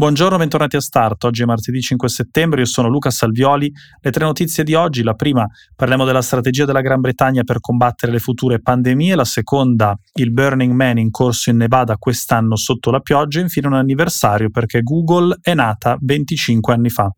Buongiorno, bentornati a Start. Oggi è martedì 5 settembre, io sono Luca Salvioli. Le tre notizie di oggi: la prima, parliamo della strategia della Gran Bretagna per combattere le future pandemie; la seconda, il Burning Man in corso in Nevada quest'anno sotto la pioggia; infine un anniversario, perché Google è nata 25 anni fa.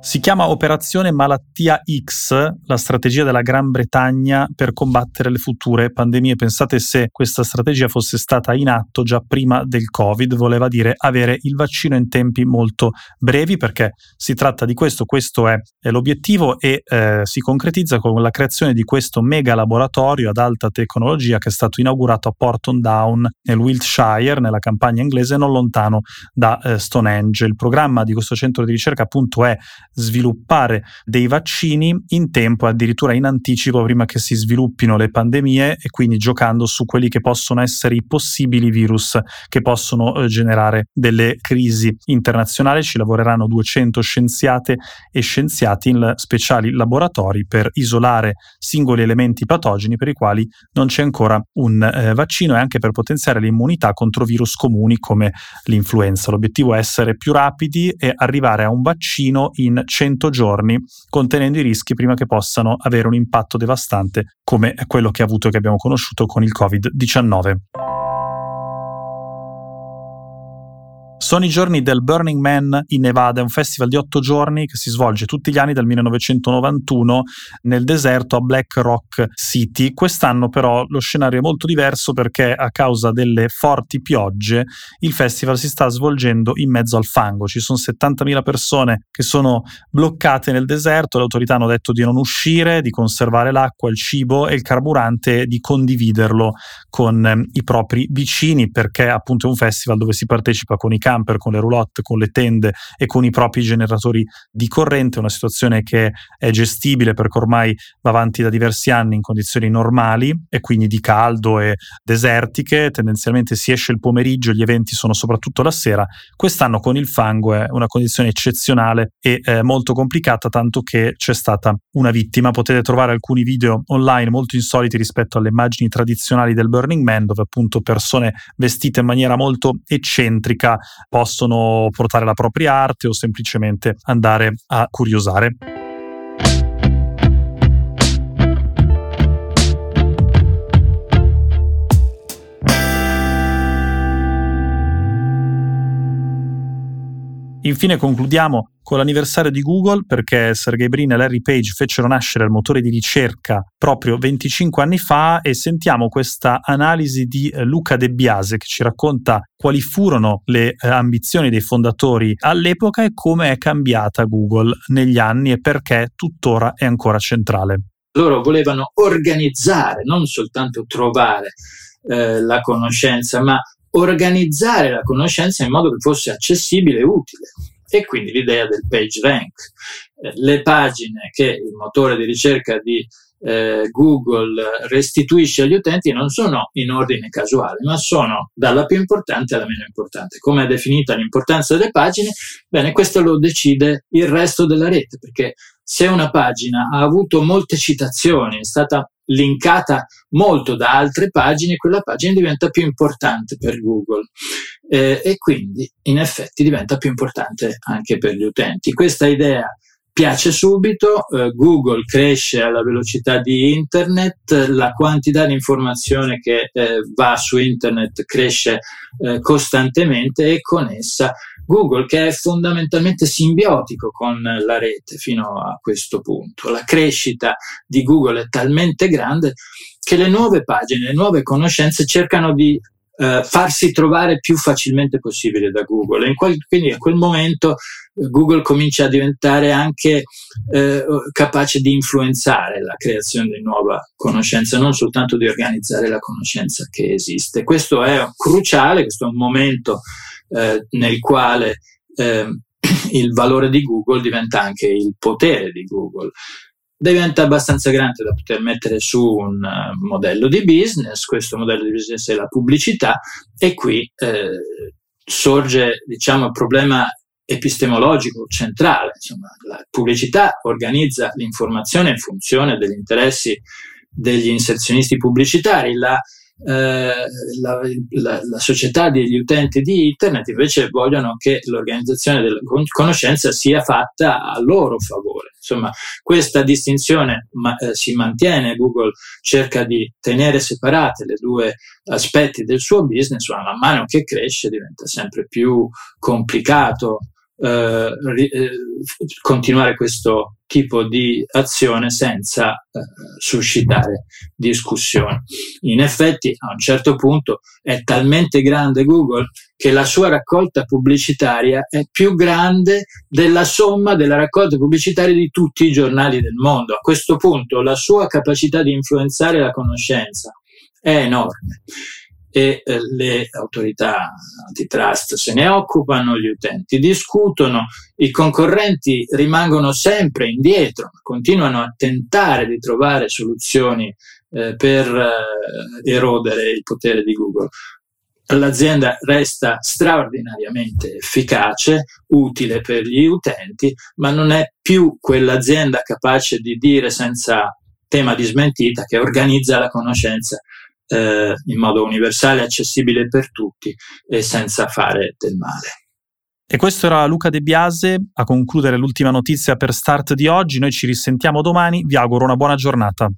Si chiama Operazione Malattia X, la strategia della Gran Bretagna per combattere le future pandemie. Pensate se questa strategia fosse stata in atto già prima del Covid, voleva dire avere il vaccino in tempi molto brevi, perché si tratta di questo è l'obiettivo e si concretizza con la creazione di questo mega laboratorio ad alta tecnologia che è stato inaugurato a Porton Down nel Wiltshire, nella campagna inglese, non lontano da Stonehenge. Il programma di questo centro di ricerca appunto è sviluppare dei vaccini in tempo, addirittura in anticipo, prima che si sviluppino le pandemie, e quindi giocando su quelli che possono essere i possibili virus che possono generare delle crisi internazionali. Ci lavoreranno 200 scienziate e scienziati in speciali laboratori per isolare singoli elementi patogeni per i quali non c'è ancora un vaccino, e anche per potenziare l'immunità contro virus comuni come l'influenza. L'obiettivo è essere più rapidi e arrivare a un vaccino in 100 giorni, contenendo i rischi prima che possano avere un impatto devastante come quello che ha avuto e che abbiamo conosciuto con il Covid-19. Sono i giorni del Burning Man in Nevada, un festival di 8 giorni che si svolge tutti gli anni dal 1991 nel deserto a Black Rock City. Quest'anno però lo scenario è molto diverso, perché a causa delle forti piogge il festival si sta svolgendo in mezzo al fango. Ci sono 70.000 persone che sono bloccate nel deserto, le autorità hanno detto di non uscire, di conservare l'acqua, il cibo e il carburante, di condividerlo con i propri vicini, perché appunto è un festival dove si partecipa con i camper, con le roulotte, con le tende e con i propri generatori di corrente. Una situazione che è gestibile perché ormai va avanti da diversi anni in condizioni normali e quindi di caldo e desertiche. Tendenzialmente si esce il pomeriggio, gli eventi sono soprattutto la sera. Quest'anno con il fango è una condizione eccezionale e molto complicata, tanto che c'è stata una vittima. Potete trovare alcuni video online molto insoliti rispetto alle immagini tradizionali del Burning Man, dove appunto persone vestite in maniera molto eccentrica possono portare la propria arte o semplicemente andare a curiosare. Infine concludiamo con l'anniversario di Google, perché Sergey Brin e Larry Page fecero nascere il motore di ricerca proprio 25 anni fa, e sentiamo questa analisi di Luca De Biase che ci racconta quali furono le ambizioni dei fondatori all'epoca e come è cambiata Google negli anni e perché tuttora è ancora centrale. Loro volevano organizzare, non soltanto trovare la conoscenza, ma organizzare la conoscenza in modo che fosse accessibile e utile. E quindi l'idea del page rank, le pagine che il motore di ricerca di Google restituisce agli utenti non sono in ordine casuale, ma sono dalla più importante alla meno importante. Come è definita l'importanza delle pagine? Bene, questo lo decide il resto della rete, perché se una pagina ha avuto molte citazioni, è stata linkata molto da altre pagine, quella pagina diventa più importante per Google e quindi in effetti diventa più importante anche per gli utenti. Questa idea piace subito, Google cresce alla velocità di internet, la quantità di informazione che va su internet cresce costantemente, e con essa Google, che è fondamentalmente simbiotico con la rete fino a questo punto. La crescita di Google è talmente grande che le nuove pagine, le nuove conoscenze cercano di farsi trovare più facilmente possibile da Google. Quindi a quel momento Google comincia a diventare anche capace di influenzare la creazione di nuova conoscenza, non soltanto di organizzare la conoscenza che esiste. Questo è cruciale, questo è un momento nel quale il valore di Google diventa anche il potere di Google. diventa abbastanza grande da poter mettere su un modello di business. Questo modello di business è la pubblicità, e qui sorge, diciamo, il problema epistemologico centrale. Insomma, la pubblicità organizza l'informazione in funzione degli interessi degli inserzionisti pubblicitari. La società degli utenti di internet invece vogliono che l'organizzazione della conoscenza sia fatta a loro favore. Insomma, questa distinzione si mantiene. Google cerca di tenere separate le due aspetti del suo business, ma man mano che cresce diventa sempre più complicato continuare questo tipo di azione senza suscitare discussioni. In effetti, a un certo punto è talmente grande Google che la sua raccolta pubblicitaria è più grande della somma della raccolta pubblicitaria di tutti i giornali del mondo. A questo punto la sua capacità di influenzare la conoscenza è enorme, e le autorità antitrust se ne occupano, gli utenti discutono, i concorrenti rimangono sempre indietro, continuano a tentare di trovare soluzioni per erodere il potere di Google. L'azienda resta straordinariamente efficace, utile per gli utenti, ma non è più quell'azienda capace di dire senza tema di smentita che organizza la conoscenza in modo universale, accessibile per tutti e senza fare del male. E questo era Luca De Biase a concludere l'ultima notizia per Start di oggi. Noi ci risentiamo domani, vi auguro una buona giornata.